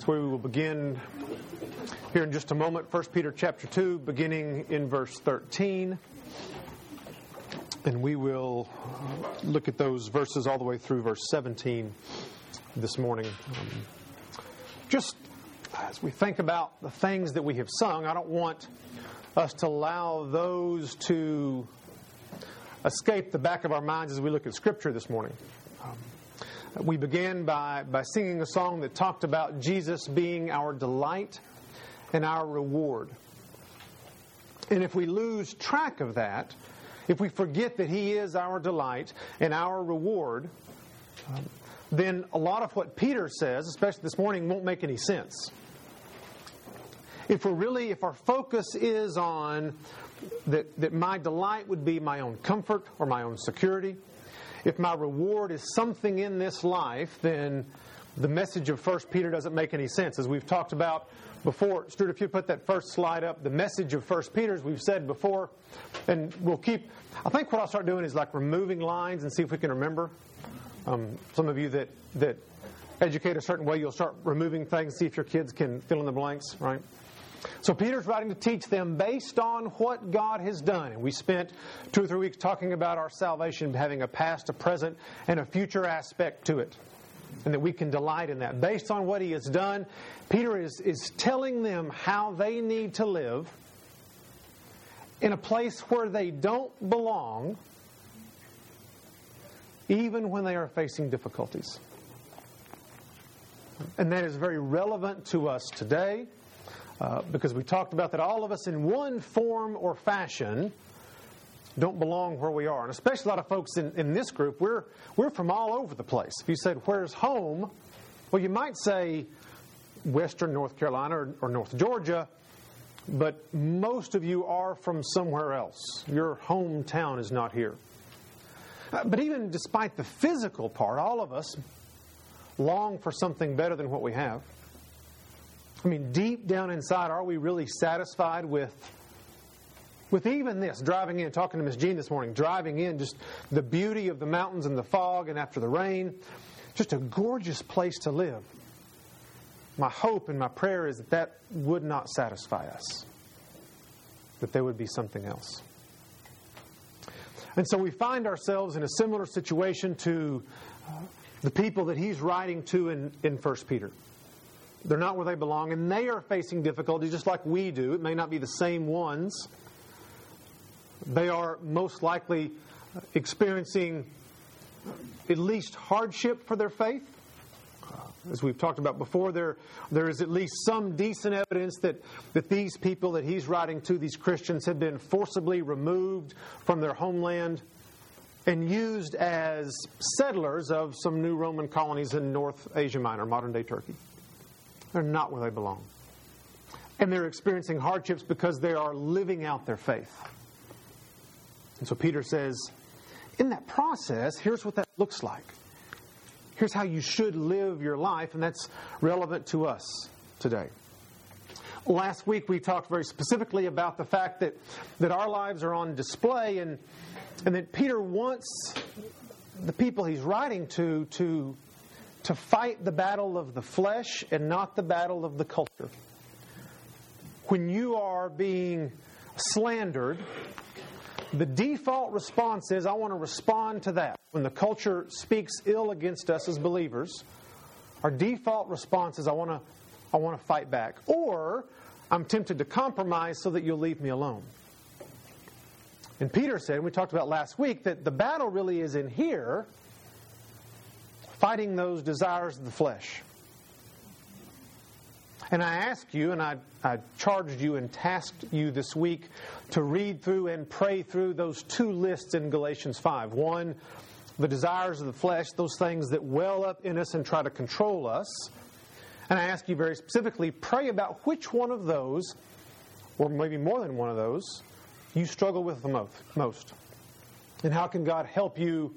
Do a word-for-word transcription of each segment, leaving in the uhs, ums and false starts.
That's where we will begin here in just a moment. First Peter chapter two, beginning in verse thirteen. And we will look at those verses all the way through verse seventeen this morning. Um, just as we think about the things that we have sung, I don't want us to allow those to escape the back of our minds as we look at Scripture this morning. Um, we began by, by singing a song that talked about Jesus being our delight and our reward. And if we lose track of that, if we forget that He is our delight and our reward, then a lot of what Peter says, especially this morning, won't make any sense. If we're really, if our focus is on that, that my delight would be my own comfort or my own security, if my reward is something in this life, then the message of First Peter doesn't make any sense. As we've talked about before, Stuart, if you put that first slide up, the message of First Peter, as we've said before, and we'll keep, I think what I'll start doing is like removing lines and see if we can remember. Um, some of you that, that educate a certain way, you'll start removing things, see if your kids can fill in the blanks, right? So Peter's writing to teach them based on what God has done. And we spent two or three weeks talking about our salvation having a past, a present, and a future aspect to it, and that we can delight in that. Based on what he has done, Peter is, is telling them how they need to live in a place where they don't belong, even when they are facing difficulties. And that is very relevant to us today, uh, because we talked about that all of us in one form or fashion don't belong where we are. And especially a lot of folks in, in this group, we're we're from all over the place. If you said, where's home? Well, you might say Western North Carolina or, or North Georgia, but most of you are from somewhere else. Your hometown is not here. Uh, but even despite the physical part, all of us long for something better than what we have. I mean, deep down inside, are we really satisfied with With even this, driving in, talking to Miss Jean this morning, driving in, just the beauty of the mountains and the fog and after the rain, just a gorgeous place to live. My hope and my prayer is that that would not satisfy us, that there would be something else. And so we find ourselves in a similar situation to the people that he's writing to in, in First Peter. They're not where they belong, and they are facing difficulties just like we do. It may not be the same ones. They are most likely experiencing at least hardship for their faith. As we've talked about before, there there is at least some decent evidence that, that these people that he's writing to, these Christians, have been forcibly removed from their homeland and used as settlers of some new Roman colonies in North Asia Minor, modern-day Turkey. They're not where they belong. And they're experiencing hardships because they are living out their faith. And so Peter says, in that process, here's what that looks like. Here's how you should live your life, and that's relevant to us today. Last week, we talked very specifically about the fact that, that our lives are on display, and, and that Peter wants the people he's writing to, to to fight the battle of the flesh and not the battle of the culture. When you are being slandered, the default response is, I want to respond to that. When the culture speaks ill against us as believers, our default response is, I want to I want to fight back. Or, I'm tempted to compromise so that you'll leave me alone. And Peter said, and we talked about last week, that the battle really is in here, fighting those desires of the flesh. And I ask you, and I, I charged you and tasked you this week to read through and pray through those two lists in Galatians five. One, the desires of the flesh, those things that well up in us and try to control us. And I ask you very specifically, pray about which one of those, or maybe more than one of those, you struggle with the most. And how can God help you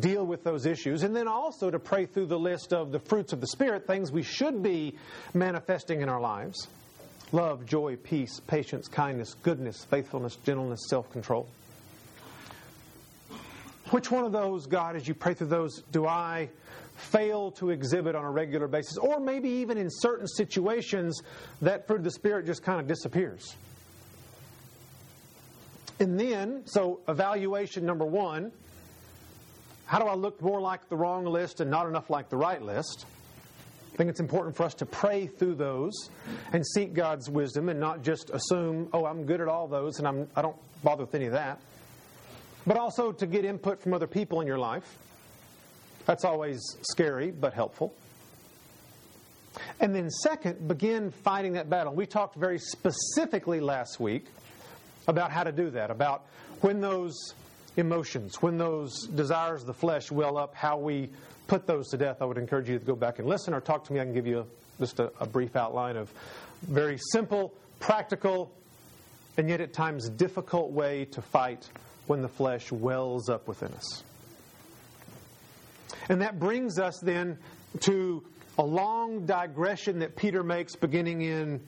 deal with those issues, and then also to pray through the list of the fruits of the Spirit, things we should be manifesting in our lives. Love, joy, peace, patience, kindness, goodness, faithfulness, gentleness, self-control. Which one of those, God, as you pray through those, do I fail to exhibit on a regular basis, or maybe even in certain situations, that fruit of the Spirit just kind of disappears. And then, so evaluation number one, how do I look more like the wrong list and not enough like the right list? I think it's important for us to pray through those and seek God's wisdom and not just assume, oh, I'm good at all those and I'm, I don't bother with any of that. But also to get input from other people in your life. That's always scary, but helpful. And then second, begin fighting that battle. We talked very specifically last week about how to do that, about when those emotions, when those desires of the flesh well up, how we put those to death. I would encourage you to go back and listen or talk to me. I can give you a, just a, a brief outline of very simple, practical, and yet at times difficult way to fight when the flesh wells up within us. And that brings us then to a long digression that Peter makes beginning in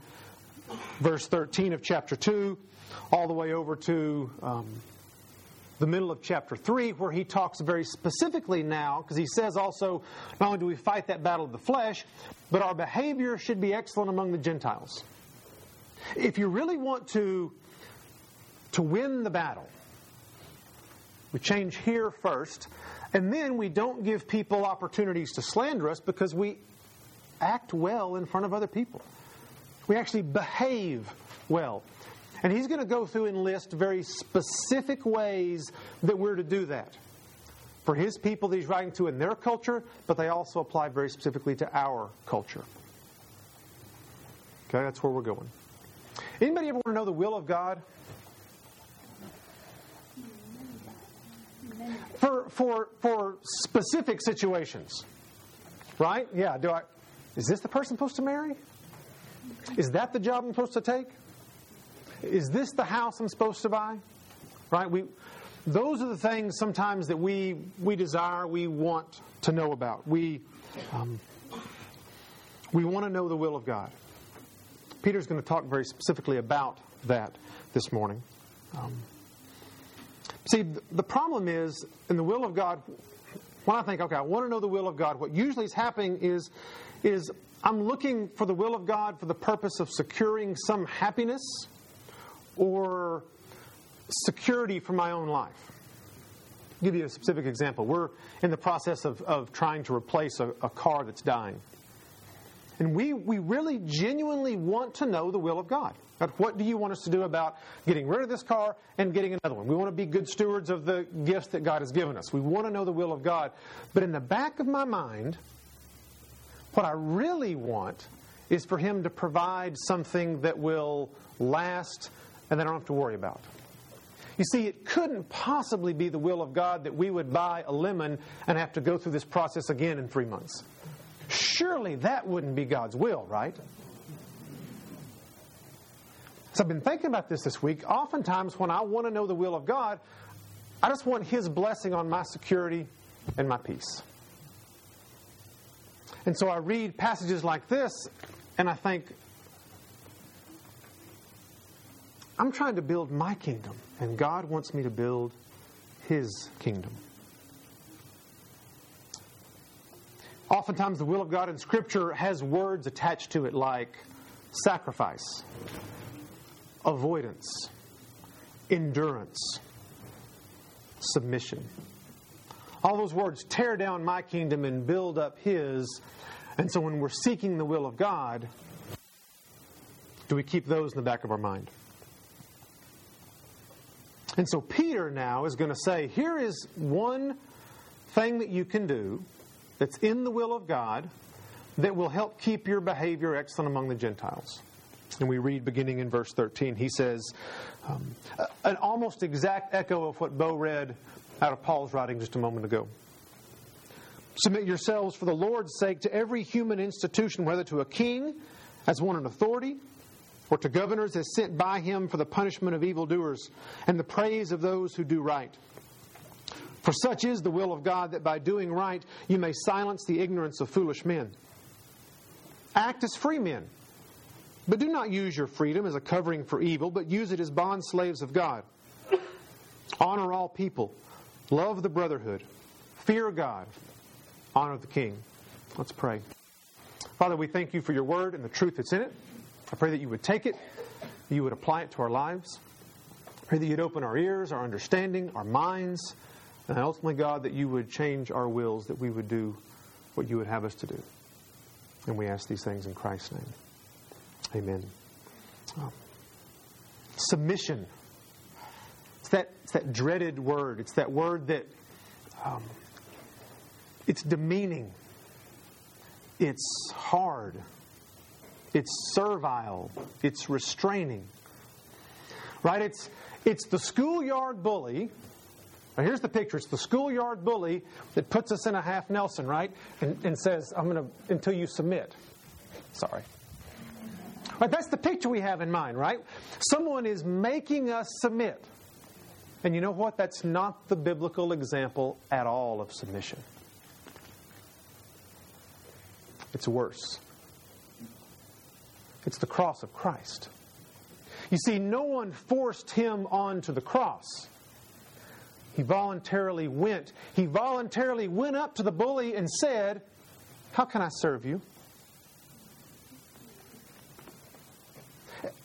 verse thirteen of chapter two, all the way over to um, the middle of chapter three, where he talks very specifically now, because he says also, not only do we fight that battle of the flesh, but our behavior should be excellent among the Gentiles. If you really want to, to win the battle, we change here first, and then we don't give people opportunities to slander us because we act well in front of other people. We actually behave well. And he's going to go through and list very specific ways that we're to do that for his people that he's writing to in their culture, but they also apply very specifically to our culture. Okay, that's where we're going. Anybody ever want to know the will of God? For for for specific situations, right? Yeah. Do I? Is this the person I'm supposed to marry? Is that the job I'm supposed to take? Is this the house I'm supposed to buy? Right? We, those are the things sometimes that we we desire, we want to know about. We um, we want to know the will of God. Peter's going to talk very specifically about that this morning. Um, See, the problem is, in the will of God, when I think, okay, I want to know the will of God, what usually is happening is, is I'm looking for the will of God for the purpose of securing some happiness or security for my own life. I'll give you a specific example. We're in the process of, of trying to replace a, a car that's dying. And we, we really genuinely want to know the will of God. What do you want us to do about getting rid of this car and getting another one? We want to be good stewards of the gifts that God has given us. We want to know the will of God. But in the back of my mind, what I really want is for Him to provide something that will last and that I don't have to worry about. You see, it couldn't possibly be the will of God that we would buy a lemon and have to go through this process again in three months. Surely that wouldn't be God's will, right? So I've been thinking about this this week. Oftentimes when I want to know the will of God, I just want His blessing on my security and my peace. And so I read passages like this and I think, I'm trying to build my kingdom and God wants me to build His kingdom. Oftentimes the will of God in Scripture has words attached to it like sacrifice, avoidance, endurance, submission. All those words tear down my kingdom and build up His. And so when we're seeking the will of God, do we keep those in the back of our mind? And so Peter now is going to say, here is one thing that you can do that's in the will of God that will help keep your behavior excellent among the Gentiles. And we read beginning in verse thirteen, he says, um, an almost exact echo of what Bo read out of Paul's writing just a moment ago. Submit yourselves for the Lord's sake to every human institution, whether to a king as one in authority, or to governors as sent by him for the punishment of evildoers and the praise of those who do right. For such is the will of God, that by doing right you may silence the ignorance of foolish men. Act as free men, but do not use your freedom as a covering for evil, but use it as bondslaves of God. Honor all people, love the brotherhood, fear God, honor the King. Let's pray. Father, we thank you for your word and the truth that's in it. I pray that you would take it, that you would apply it to our lives. I pray that you'd open our ears, our understanding, our minds, and ultimately, God, that you would change our wills, that we would do what you would have us to do. And we ask these things in Christ's name. Amen. Oh. Submission. It's that, it's that dreaded word. It's that word that, um, it's demeaning. It's hard. It's servile. It's restraining. Right? It's, it's the schoolyard bully. Now, here's the picture. It's the schoolyard bully that puts us in a half Nelson, right? And, and says, I'm going to, until you submit. Sorry. Right, that's the picture we have in mind, right? Someone is making us submit. And you know what? That's not the biblical example at all of submission. It's worse. It's the cross of Christ. You see, no one forced him onto the cross. He voluntarily went. He voluntarily went up to the bully and said, "How can I serve you?"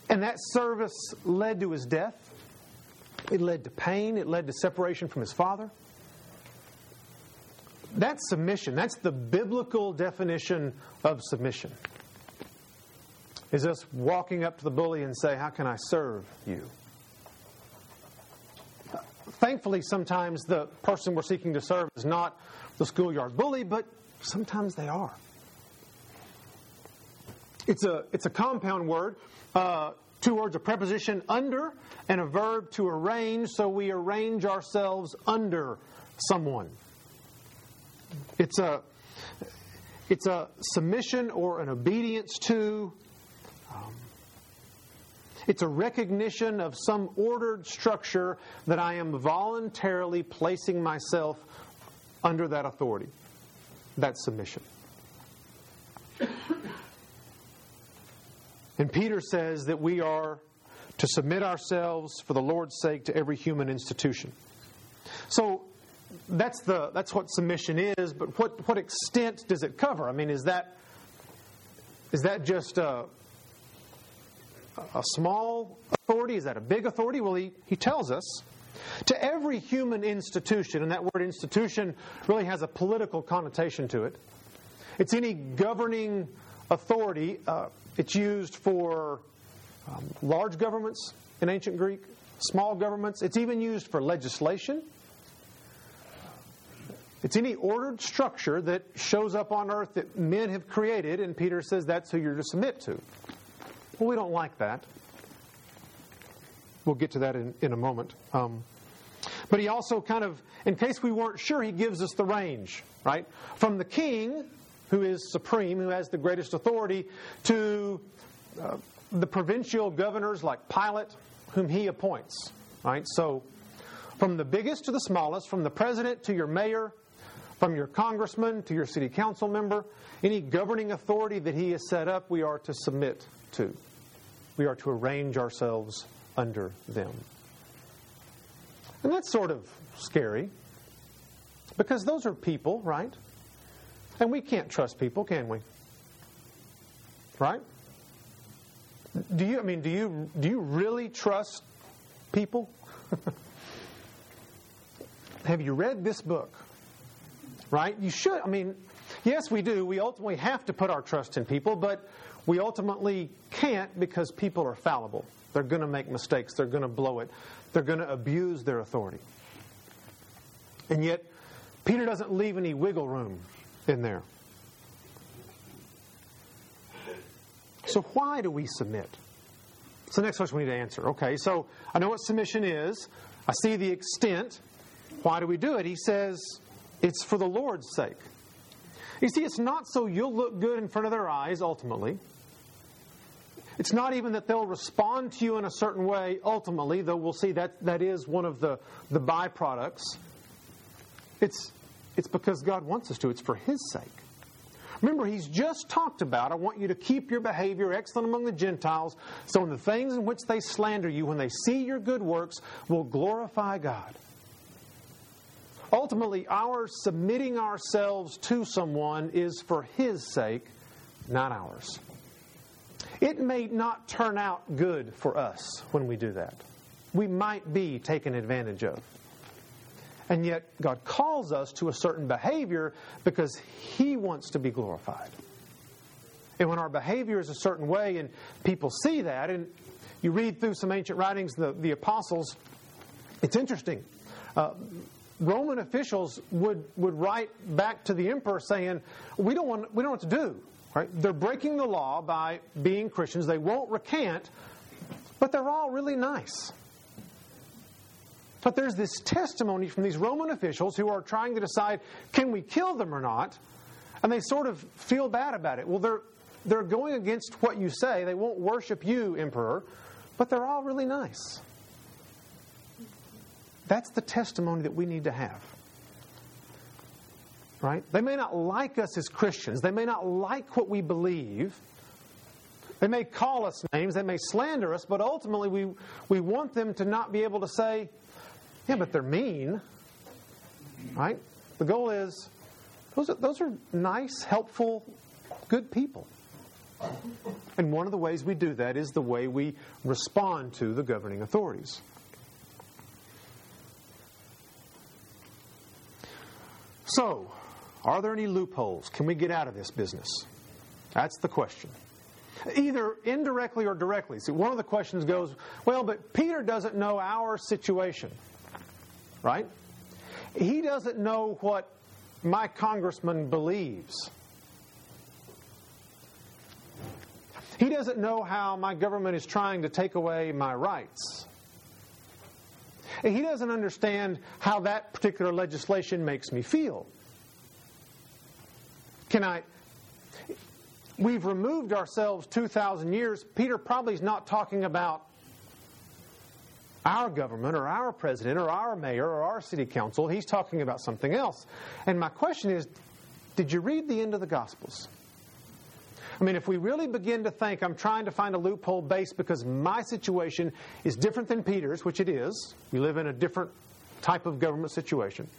And that service led to his death. It led to pain. It led to separation from his Father. That's submission. That's the biblical definition of submission. Is us walking up to the bully and say, "How can I serve you?" Thankfully, sometimes the person we're seeking to serve is not the schoolyard bully, but sometimes they are. It's a it's a compound word. Uh, two words, a preposition under and a verb to arrange, so we arrange ourselves under someone. It's a it's a submission or an obedience to. Um, It's a recognition of some ordered structure that I am voluntarily placing myself under that authority. That's submission. And Peter says that we are to submit ourselves for the Lord's sake to every human institution. So that's the that's what submission is, but what, what extent does it cover? I mean, is that is that just a A small authority? Is that a big authority? Well, he, he tells us. To every human institution, and that word institution really has a political connotation to it. It's any governing authority. Uh, it's used for um, large governments in ancient Greek, small governments. It's even used for legislation. It's any ordered structure that shows up on earth that men have created, and Peter says that's who you're to submit to. Well, we don't like that. We'll get to that in, in a moment. Um, but he also kind of, in case we weren't sure, he gives us the range, right? From the king, who is supreme, who has the greatest authority, to uh, the provincial governors like Pilate, whom he appoints, right? So from the biggest to the smallest, from the president to your mayor, from your congressman to your city council member, any governing authority that he has set up, we are to submit to. We are to arrange ourselves under them. And that's sort of scary, because those are people, right? And we can't trust people, can we? Right? Do you I mean, do you do you really trust people? Have you read this book? Right? You should. I mean, yes, we do. We ultimately have to put our trust in people, but we ultimately can't, because people are fallible. They're going to make mistakes. They're going to blow it. They're going to abuse their authority. And yet, Peter doesn't leave any wiggle room in there. So why do we submit? So the next question we need to answer. Okay, so I know what submission is. I see the extent. Why do we do it? He says it's for the Lord's sake. You see, it's not so you'll look good in front of their eyes, ultimately. It's not even that they'll respond to you in a certain way, ultimately, though we'll see that that is one of the, the byproducts. It's, it's because God wants us to. It's for His sake. Remember, He's just talked about, I want you to keep your behavior excellent among the Gentiles, so in the things in which they slander you, when they see your good works, will glorify God. Ultimately, our submitting ourselves to someone is for His sake, not ours. It may not turn out good for us when we do that. We might be taken advantage of. And yet, God calls us to a certain behavior because He wants to be glorified. And when our behavior is a certain way and people see that, and you read through some ancient writings, the, the apostles, it's interesting. Uh, Roman officials would, would write back to the emperor saying, we don't want, we don't know what to do. Right? They're breaking the law by being Christians. They won't recant, but they're all really nice. But there's this testimony from these Roman officials who are trying to decide, can we kill them or not? And they sort of feel bad about it. Well, they're they're going against what you say. They won't worship you, emperor, but they're all really nice. That's the testimony that we need to have. Right? They may not like us as Christians. They may not like what we believe. They may call us names. They may slander us. But ultimately, we, we want them to not be able to say, yeah, but they're mean. Right? The goal is, those are, those are nice, helpful, good people. And one of the ways we do that is the way we respond to the governing authorities. So, are there any loopholes? Can we get out of this business? That's the question. Either indirectly or directly. See, one of the questions goes, well, but Peter doesn't know our situation, right? He doesn't know what my congressman believes. He doesn't know how my government is trying to take away my rights. He doesn't understand how that particular legislation makes me feel. Can I... We've removed ourselves two thousand years. Peter probably is not talking about our government or our president or our mayor or our city council. He's talking about something else. And my question is, did you read the end of the Gospels? I mean, if we really begin to think, I'm trying to find a loophole base because my situation is different than Peter's, which it is. We live in a different type of government situation.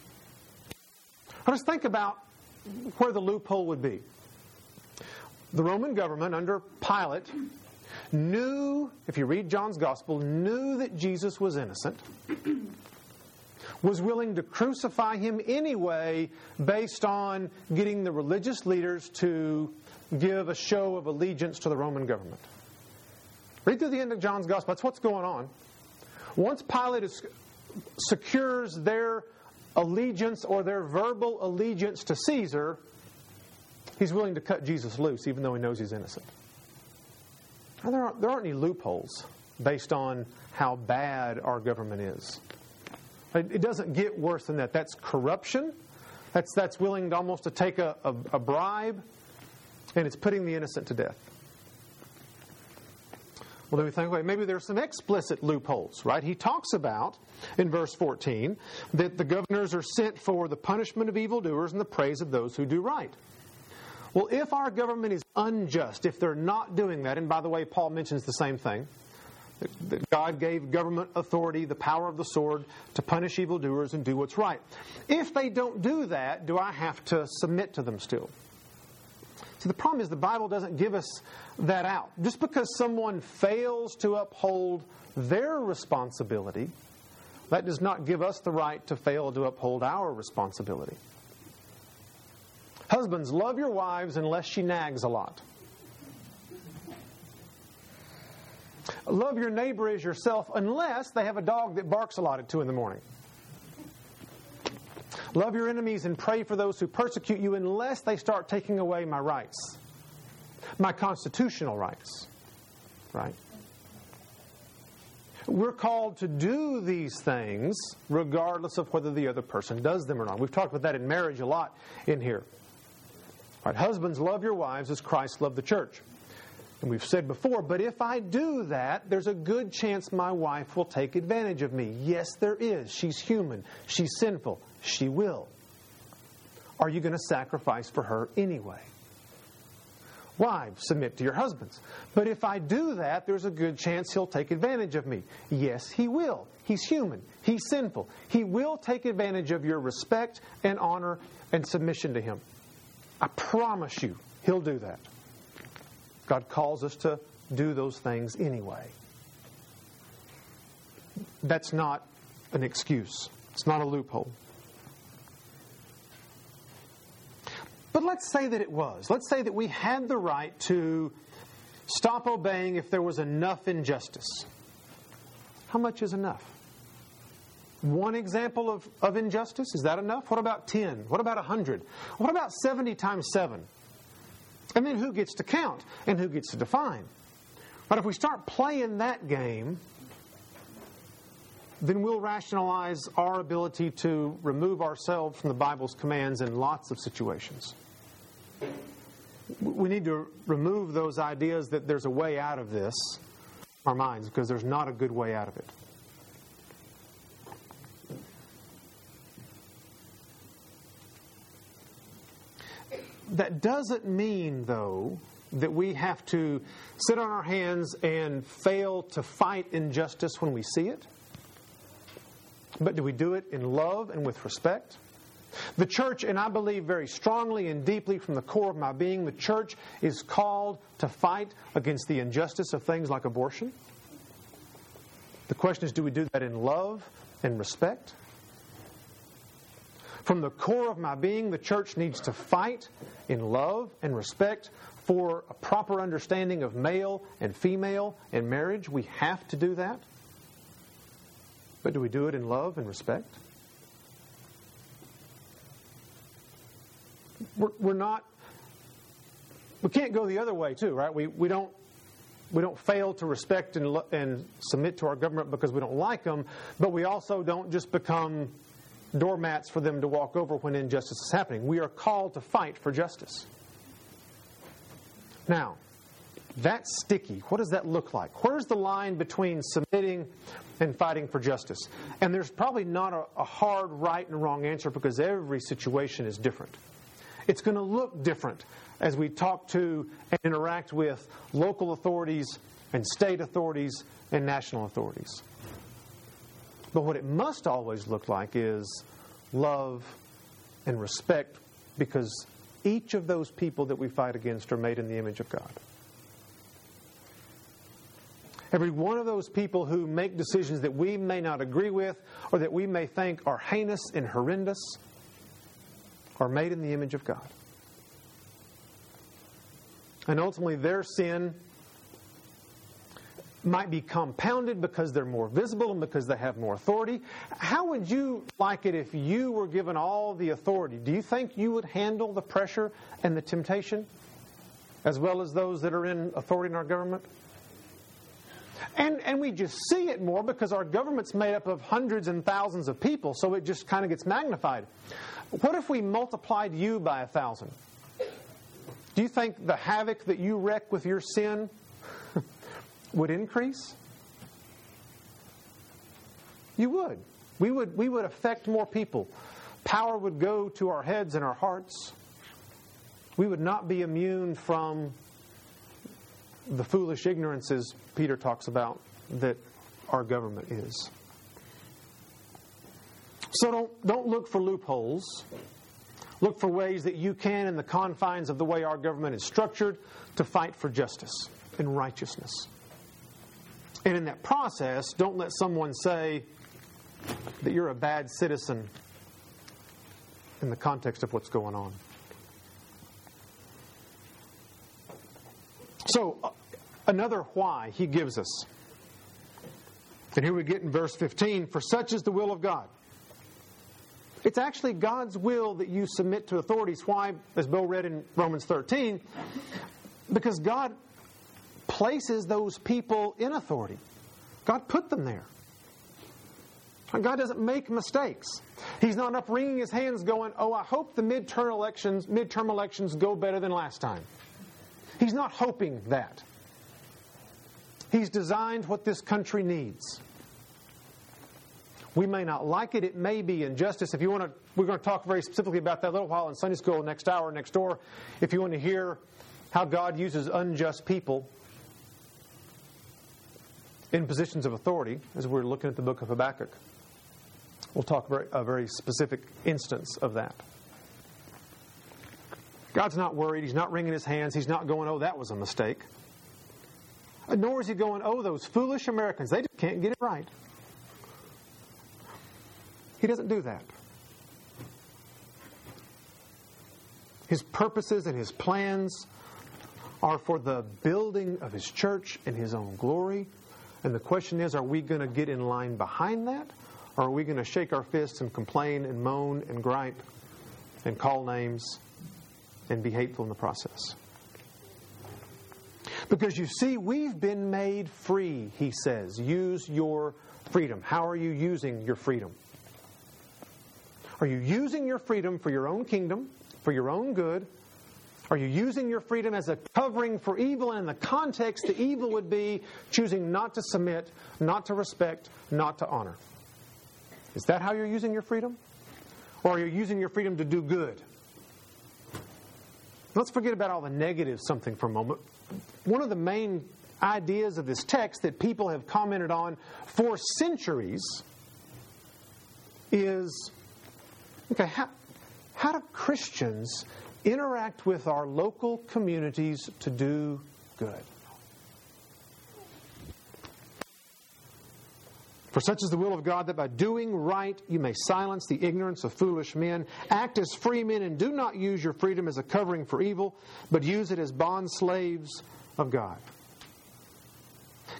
Now, let's think about where the loophole would be. The Roman government under Pilate knew, if you read John's Gospel, knew that Jesus was innocent, was willing to crucify him anyway based on getting the religious leaders to give a show of allegiance to the Roman government. Read through the end of John's Gospel. That's what's going on. Once Pilate is, secures their allegiance or their verbal allegiance to Caesar, he's willing to cut Jesus loose, even though he knows he's innocent. Now, there aren't, there aren't any loopholes based on how bad our government is. It, it doesn't get worse than that. That's corruption. That's that's willing to almost to take a, a, a bribe, and it's putting the innocent to death. Well, then we think, wait, maybe there's some explicit loopholes, right? He talks about, in verse fourteen, that the governors are sent for the punishment of evildoers and the praise of those who do right. Well, if our government is unjust, if they're not doing that, and by the way, Paul mentions the same thing, that God gave government authority, the power of the sword, to punish evildoers and do what's right. If they don't do that, do I have to submit to them still? See, the problem is the Bible doesn't give us that out. Just because someone fails to uphold their responsibility, that does not give us the right to fail to uphold our responsibility. Husbands, love your wives unless she nags a lot. Love your neighbor as yourself unless they have a dog that barks a lot at two in the morning. Love your enemies and pray for those who persecute you unless they start taking away my rights, my constitutional rights. Right? We're called to do these things regardless of whether the other person does them or not. We've talked about that in marriage a lot in here. Right, husbands, love your wives as Christ loved the church. And we've said before, but if I do that, there's a good chance my wife will take advantage of me. Yes, there is. She's human. She's sinful. She will. Are you going to sacrifice for her anyway? Wives, submit to your husbands. But if I do that, there's a good chance he'll take advantage of me. Yes, he will. He's human. He's sinful. He will take advantage of your respect and honor and submission to him. I promise you, he'll do that. God calls us to do those things anyway. That's not an excuse. It's not a loophole. But let's say that it was. Let's say that we had the right to stop obeying if there was enough injustice. How much is enough? One example of, of injustice, is that enough? What about ten? What about one hundred? What about seventy times seven? And then who gets to count and who gets to define? But if we start playing that game, then we'll rationalize our ability to remove ourselves from the Bible's commands in lots of situations. We need to remove those ideas that there's a way out of this from our minds, because there's not a good way out of it. That doesn't mean, though, that we have to sit on our hands and fail to fight injustice when we see it. But do we do it in love and with respect? The church, and I believe very strongly and deeply from the core of my being, the church is called to fight against the injustice of things like abortion. The question is, do we do that in love and respect? From the core of my being, the church needs to fight in love and respect for a proper understanding of male and female and marriage. We have to do that. But do we do it in love and respect? We're, we're not. We can't go the other way too, right? We we don't we don't fail to respect and lo- and submit to our government because we don't like them, but we also don't just become doormats for them to walk over when injustice is happening. We are called to fight for justice. Now, that's sticky. What does that look like? Where's the line between submitting and fighting for justice? And there's probably not a, a hard right and wrong answer, because every situation is different. It's going to look different as we talk to and interact with local authorities and state authorities and national authorities. But what it must always look like is love and respect, because each of those people that we fight against are made in the image of God. Every one of those people who make decisions that we may not agree with, or that we may think are heinous and horrendous, are made in the image of God. And ultimately their sin might be compounded because they're more visible and because they have more authority. How would you like it if you were given all the authority? Do you think you would handle the pressure and the temptation as well as those that are in authority in our government? And and we just see it more because our government's made up of hundreds and thousands of people, so it just kind of gets magnified. What if we multiplied you by a thousand? Do you think the havoc that you wreak with your sin would increase? You would. We would. We would affect more people. Power would go to our heads and our hearts. We would not be immune from the foolish ignorances Peter talks about that our government is. So don't don't look for loopholes. Look for ways that you can, in the confines of the way our government is structured, to fight for justice and righteousness. And in that process, don't let someone say that you're a bad citizen in the context of what's going on. So, another why he gives us. And here we get in verse fifteen, for such is the will of God. It's actually God's will that you submit to authorities. Why? As Bill read in Romans thirteen, because God places those people in authority. God put them there. God doesn't make mistakes. He's not up wringing his hands going, oh, I hope the midterm elections, midterm elections go better than last time. He's not hoping that. He's designed what this country needs. We may not like it. It may be injustice. If you want to, we're going to talk very specifically about that a little while in Sunday school next hour, next door. If you want to hear how God uses unjust people in positions of authority as we're looking at the book of Habakkuk. We'll talk about a very specific instance of that. God's not worried. He's not wringing his hands. He's not going, oh, that was a mistake. Nor is he going, oh, those foolish Americans, they just can't get it right. He doesn't do that. His purposes and his plans are for the building of his church and his own glory. And the question is, are we going to get in line behind that? Or are we going to shake our fists and complain and moan and gripe and call names and be hateful in the process? Because you see, we've been made free, he says. Use your freedom. How are you using your freedom? Are you using your freedom for your own kingdom, for your own good? Are you using your freedom as a covering for evil? And in the context, the evil would be choosing not to submit, not to respect, not to honor. Is that how you're using your freedom? Or are you using your freedom to do good? Let's forget about all the negative something for a moment. One of the main ideas of this text that people have commented on for centuries is, okay, how, how do Christians interact with our local communities to do good? For such is the will of God, that by doing right you may silence the ignorance of foolish men. Act as free men and do not use your freedom as a covering for evil, but use it as bond slaves of God.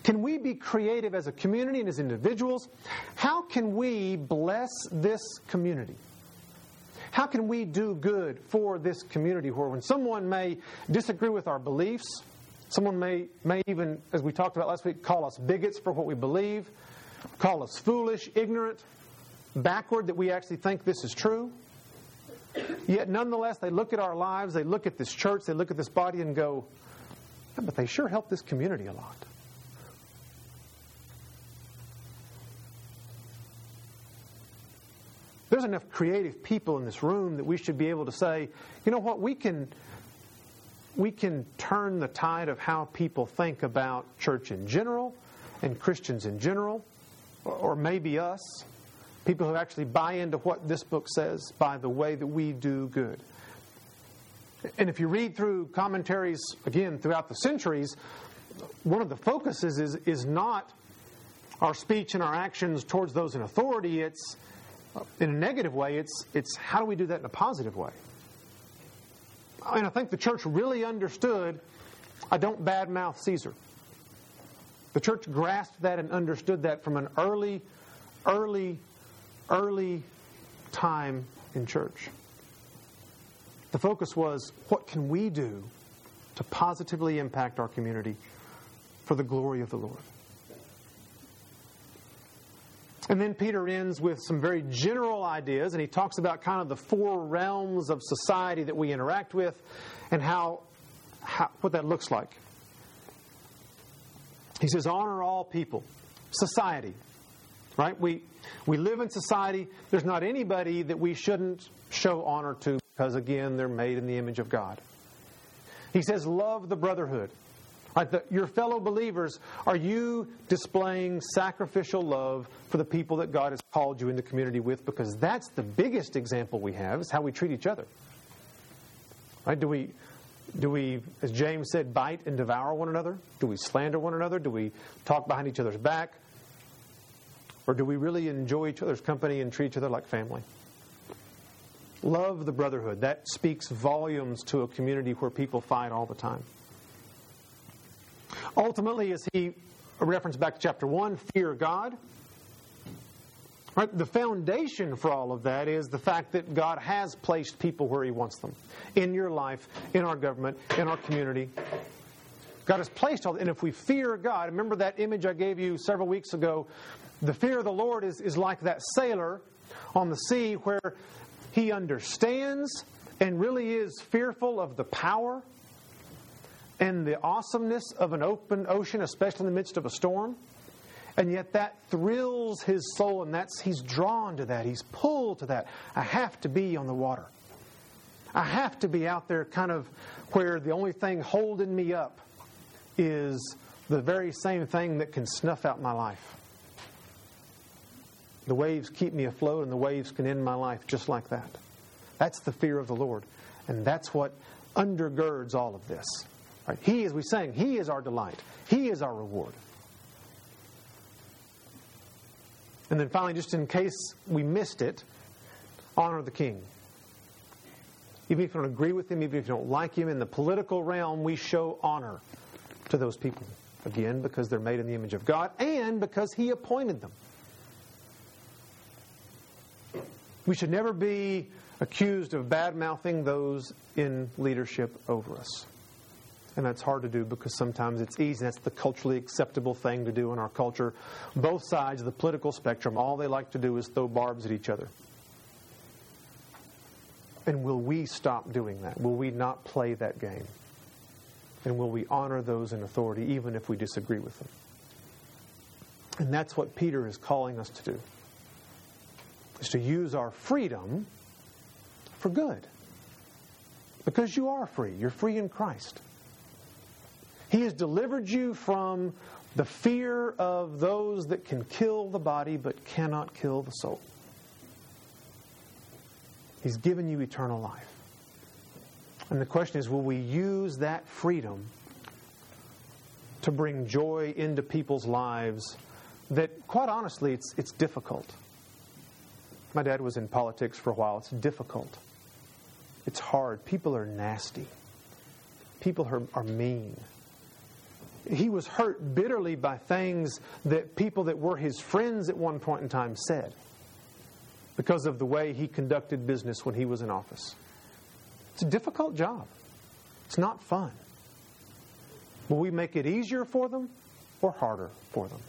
Can we be creative as a community and as individuals? How can we bless this community? How can we do good for this community, where when someone may disagree with our beliefs, someone may, may even, as we talked about last week, call us bigots for what we believe, call us foolish, ignorant, backward, that we actually think this is true. Yet nonetheless, they look at our lives, they look at this church, they look at this body and go, yeah, but they sure help this community a lot. There's enough creative people in this room that we should be able to say, you know what, we can, we can turn the tide of how people think about church in general and Christians in general. Or maybe us, people who actually buy into what this book says by the way that we do good. And if you read through commentaries, again, throughout the centuries, one of the focuses is, is not our speech and our actions towards those in authority. It's, in a negative way, it's, it's how do we do that in a positive way? And I think the church really understood, I don't badmouth Caesar. The church grasped that and understood that from an early, early, early time in church. The focus was, what can we do to positively impact our community for the glory of the Lord? And then Peter ends with some very general ideas, and he talks about kind of the four realms of society that we interact with and how, how what that looks like. He says, honor all people. Society, right? We we live in society. There's not anybody that we shouldn't show honor to because, again, they're made in the image of God. He says, love the brotherhood. Right? The, your fellow believers, are you displaying sacrificial love for the people that God has called you into community with? Because that's the biggest example we have, is how we treat each other. Right? Do we... Do we, as James said, bite and devour one another? Do we slander one another? Do we talk behind each other's back? Or do we really enjoy each other's company and treat each other like family? Love the brotherhood. That speaks volumes to a community where people fight all the time. Ultimately, as he referenced back to chapter one, fear God. Right? The foundation for all of that is the fact that God has placed people where He wants them. In your life, in our government, in our community. God has placed all that. And if we fear God, remember that image I gave you several weeks ago, the fear of the Lord is, is like that sailor on the sea where he understands and really is fearful of the power and the awesomeness of an open ocean, especially in the midst of a storm. And yet that thrills his soul, and that's he's drawn to that. He's pulled to that. I have to be on the water. I have to be out there kind of where the only thing holding me up is the very same thing that can snuff out my life. The waves keep me afloat, and the waves can end my life just like that. That's the fear of the Lord. And that's what undergirds all of this. Right? He, as we sang, He is our delight. He is our reward. And then finally, just in case we missed it, honor the king. Even if you don't agree with him, even if you don't like him, in the political realm, we show honor to those people. Again, because they're made in the image of God and because he appointed them. We should never be accused of bad-mouthing those in leadership over us. And that's hard to do because sometimes it's easy. That's the culturally acceptable thing to do in our culture. Both sides of the political spectrum, all they like to do is throw barbs at each other. And will we stop doing that? Will we not play that game? And will we honor those in authority even if we disagree with them? And that's what Peter is calling us to do, is to use our freedom for good. Because you are free. You're free in Christ. He has delivered you from the fear of those that can kill the body but cannot kill the soul. He's given you eternal life. And the question is, will we use that freedom to bring joy into people's lives that, quite honestly, it's it's difficult. My dad was in politics for a while. It's difficult. It's hard. People are nasty. People are, are mean. He was hurt bitterly by things that people that were his friends at one point in time said because of the way he conducted business when he was in office. It's a difficult job. It's not fun. Will we make it easier for them or harder for them?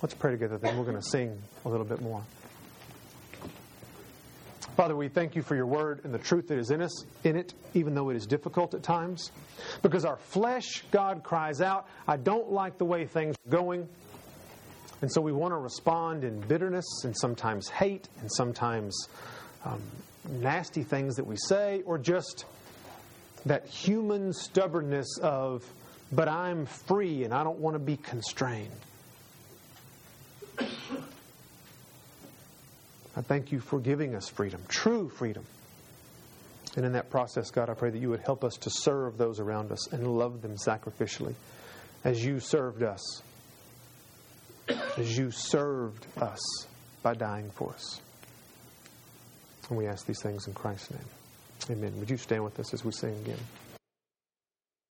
Let's pray together, then we're going to sing a little bit more. Father, we thank you for your word and the truth that is in us, in it, even though it is difficult at times. Because our flesh, God, cries out, I don't like the way things are going. And so we want to respond in bitterness and sometimes hate and sometimes um, nasty things that we say, or just that human stubbornness of, but I'm free and I don't want to be constrained. I thank you for giving us freedom, true freedom. And in that process, God, I pray that you would help us to serve those around us and love them sacrificially as you served us, as you served us by dying for us. And we ask these things in Christ's name. Amen. Would you stand with us as we sing again?